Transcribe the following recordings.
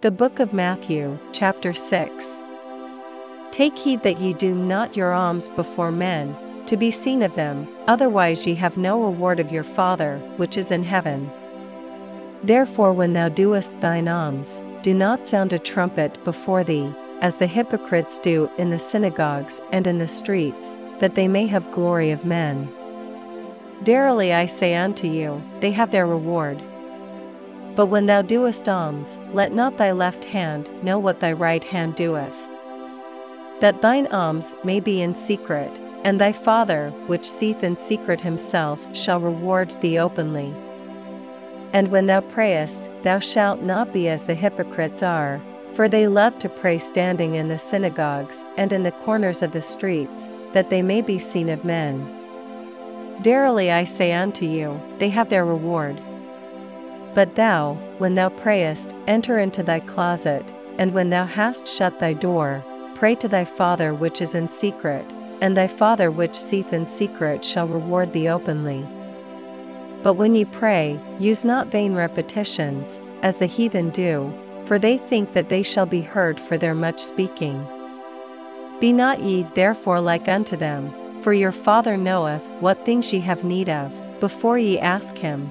The Book of Matthew, Chapter 6. Take heed that ye do not your alms before men, to be seen of them, otherwise ye have no reward of your Father, which is in heaven. Therefore when thou doest thine alms, do not sound a trumpet before thee, as the hypocrites do in the synagogues and in the streets, that they may have glory of men. Verily I say unto you, they have their reward. But when thou doest alms, let not thy left hand know what thy right hand doeth. That thine alms may be in secret, and thy Father, which seeth in secret himself, shall reward thee openly. And when thou prayest, thou shalt not be as the hypocrites are, for they love to pray standing in the synagogues and in the corners of the streets, that they may be seen of men. Verily I say unto you, they have their reward. But thou, when thou prayest, enter into thy closet, and when thou hast shut thy door, pray to thy Father which is in secret, and thy Father which seeth in secret shall reward thee openly. But when ye pray, use not vain repetitions, as the heathen do, for they think that they shall be heard for their much speaking. Be not ye therefore like unto them, for your Father knoweth what things ye have need of, before ye ask him.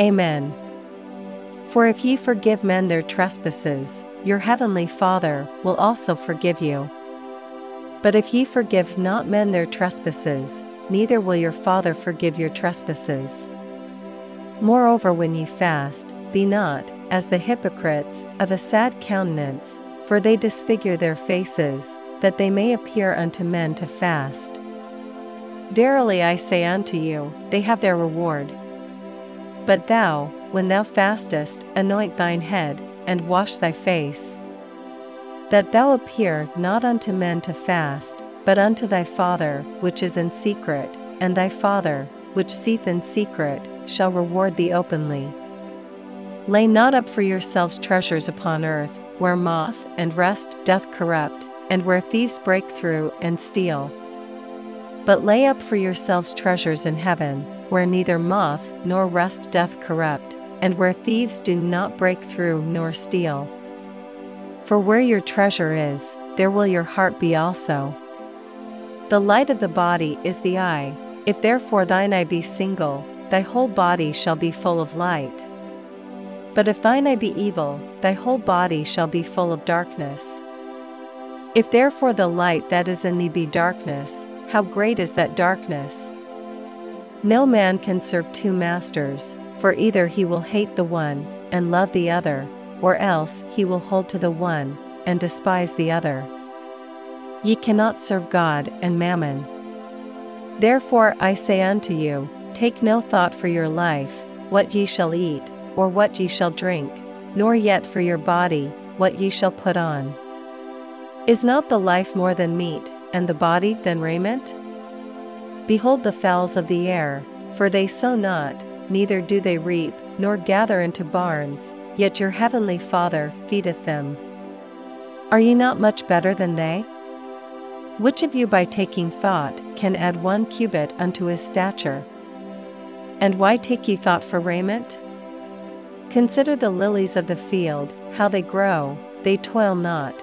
Amen. For if ye forgive men their trespasses, your heavenly Father will also forgive you. But if ye forgive not men their trespasses, neither will your Father forgive your trespasses. Moreover, when ye fast, be not, as the hypocrites, of a sad countenance, for they disfigure their faces, that they may appear unto men to fast. Verily I say unto you, they have their reward. But thou, when thou fastest, anoint thine head, and wash thy face, that thou appear not unto men to fast, but unto thy Father, which is in secret, and thy Father, which seeth in secret, shall reward thee openly. Lay not up for yourselves treasures upon earth, where moth and rust doth corrupt, and where thieves break through and steal. But lay up for yourselves treasures in heaven, where neither moth nor rust doth corrupt, and where thieves do not break through nor steal. For where your treasure is, there will your heart be also. The light of the body is the eye. If therefore thine eye be single, thy whole body shall be full of light. But if thine eye be evil, thy whole body shall be full of darkness. If therefore the light that is in thee be darkness, how great is that darkness! No man can serve two masters, for either he will hate the one, and love the other, or else he will hold to the one, and despise the other. Ye cannot serve God and mammon. Therefore I say unto you, take no thought for your life, what ye shall eat, or what ye shall drink, nor yet for your body, what ye shall put on. Is not the life more than meat, and the body than raiment? Behold the fowls of the air, for they sow not, neither do they reap, nor gather into barns, yet your heavenly Father feedeth them. Are ye not much better than they? Which of you by taking thought can add 1 cubit unto his stature? And why take ye thought for raiment? Consider the lilies of the field, how they grow, they toil not,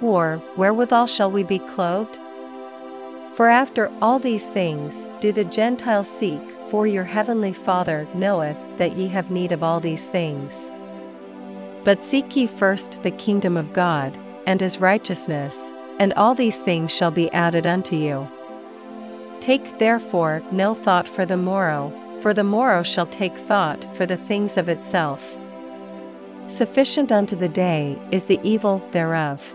Or, wherewithal shall we be clothed? For after all these things do the Gentiles seek, for your heavenly Father knoweth that ye have need of all these things. But seek ye first the kingdom of God, and his righteousness, and all these things shall be added unto you. Take therefore no thought for the morrow shall take thought for the things of itself. Sufficient unto the day is the evil thereof.